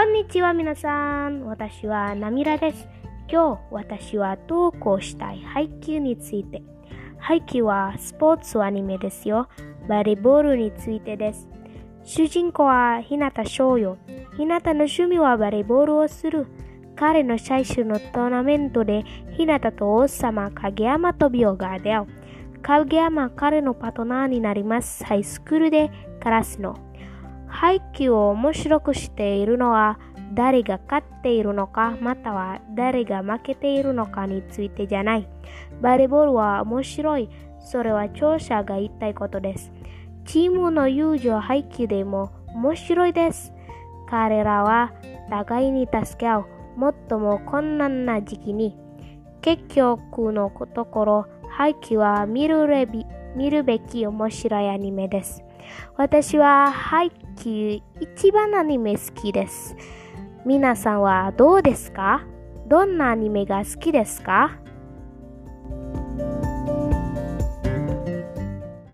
こんにちは皆さん、私はナミラです。今日私は投稿したい配球について。配球はスポーツアニメですよ。バレーボールについてです。主人公は日向翔陽。日向の趣味はバレーボールをする。彼の最初のトーナメントで日向と王様影山飛雄が出会う。影山は彼のパートナーになります。ハイスクールでカラスの配球を面白くしているのは、誰が勝っているのかまたは誰が負けているのかについてじゃない。バレーボールは面白い。それは聴者が言いたいことです。チームの友情配球でも面白いです。彼らは互いに助け合う。もっとも困難な時期に。結局のところ、配球は見るべき面白いアニメです。私は配球一番アニメ好きです。皆さんはどうですか？どんなアニメが好きですか？